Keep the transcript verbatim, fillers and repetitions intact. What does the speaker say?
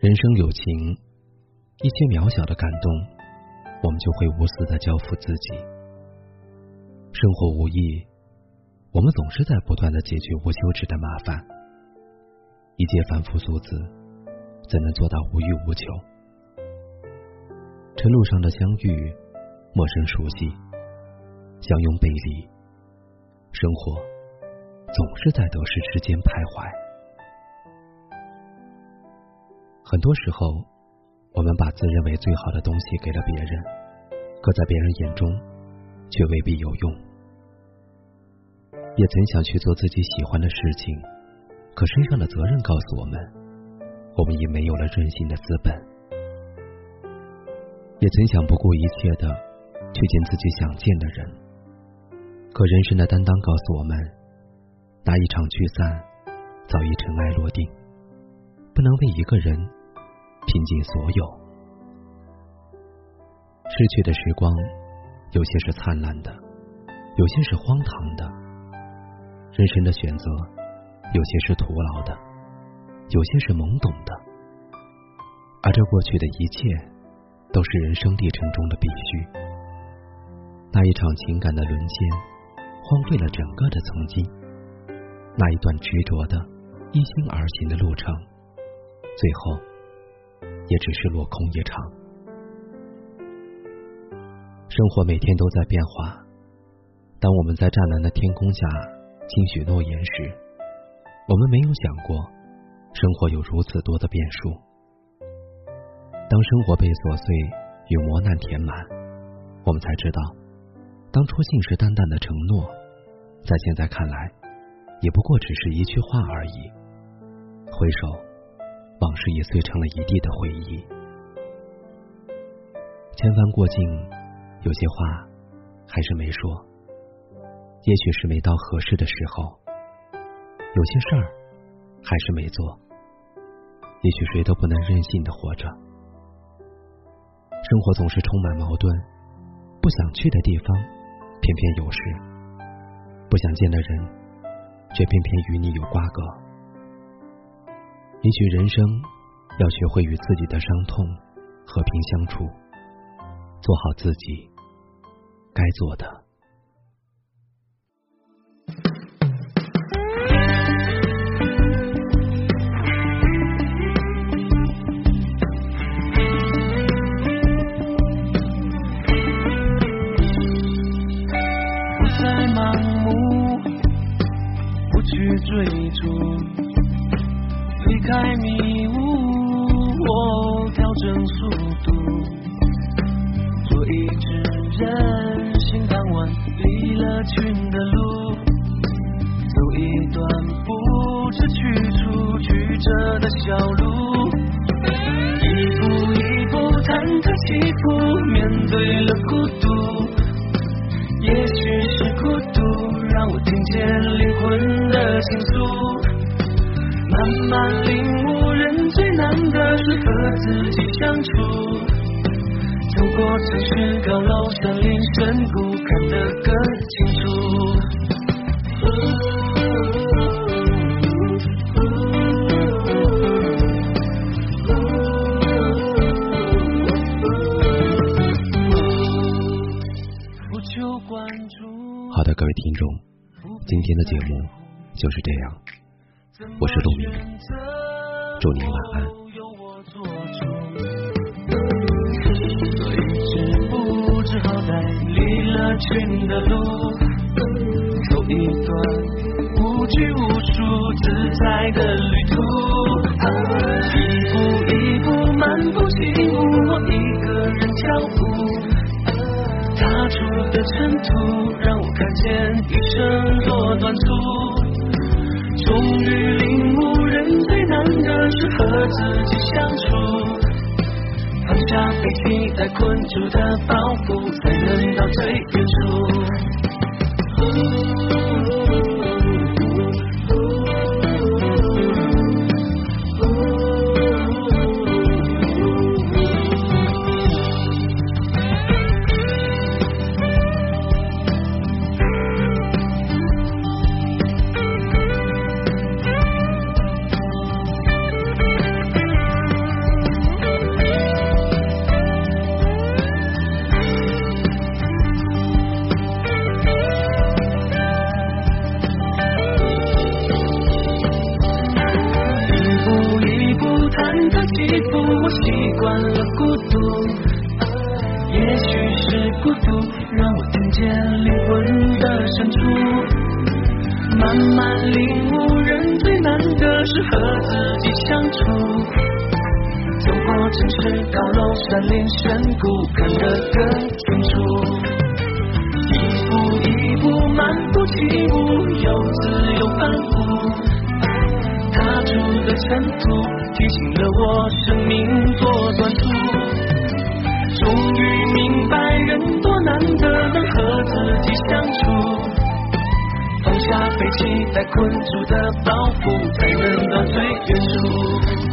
人生有情，一些渺小的感动，我们就会无私地交付自己。生活无意，我们总是在不断地解决无休止的麻烦。一介凡夫俗子，怎能做到无欲无求？晨路上的相遇，陌生熟悉，相拥背离，生活总是在得失之间徘徊。很多时候，我们把自认为最好的东西给了别人，可在别人眼中却未必有用。也曾想去做自己喜欢的事情，可身上的责任告诉我们，我们已没有了任性的资本。也曾想不顾一切的去见自己想见的人，可人生的担当告诉我们，那一场聚散早已尘埃落定，不能为一个人拼尽所有。逝去的时光，有些是灿烂的，有些是荒唐的。人生的选择，有些是徒劳的，有些是懵懂的。而这过去的一切，都是人生历程中的必须。那一场情感的沦陷，荒废了整个的曾经。那一段执着的一心而行的路程，最后也只是落空一场。生活每天都在变化，当我们在湛蓝的天空下轻许诺言时，我们没有想过生活有如此多的变数。当生活被琐碎与磨难填满，我们才知道，当初信誓旦旦的承诺，在现在看来也不过只是一句话而已。回首，往事已碎成了一地的回忆。千帆过尽，有些话还是没说，也许是没到合适的时候，有些事儿还是没做，也许谁都不能任性的活着。生活总是充满矛盾，不想去的地方偏偏有事，不想见的人却偏偏与你有瓜葛。也许人生要学会与自己的伤痛和平相处，做好自己该做的。不再盲目，不去追逐，离开迷雾，我调整速度，做一只人行港湾离了群的路，走一段不知去处曲折的小路，一步一步忐忑起伏，面对了孤独，也许是孤独让我听见灵魂的倾诉，慢慢领悟，人最难的是和自己相处。走过城市高楼、山林、深谷，看得更清楚。好的，各位听众，今天的节目就是这样。我是陆明，祝您晚安。做一只不知好歹离了群的路，走一段无拘无束自在的旅途，一步一步漫步起舞，我一个人跳舞，踏出的尘土让我看见一生若短促，终于领悟，人最难的是和自己相处，放下被期待困住的包袱，才能到最远处。了孤独，也许是孤独让我听见灵魂的深处。慢慢领悟，人最难的是和自己相处。走过城市高楼山林深谷，看得更清楚。一步一步，漫步起舞，有自由反复。踏出的尘土提醒了我生命多短促，终于明白人多难得能和自己相处，放下被期待困住的包袱，才能到最远处。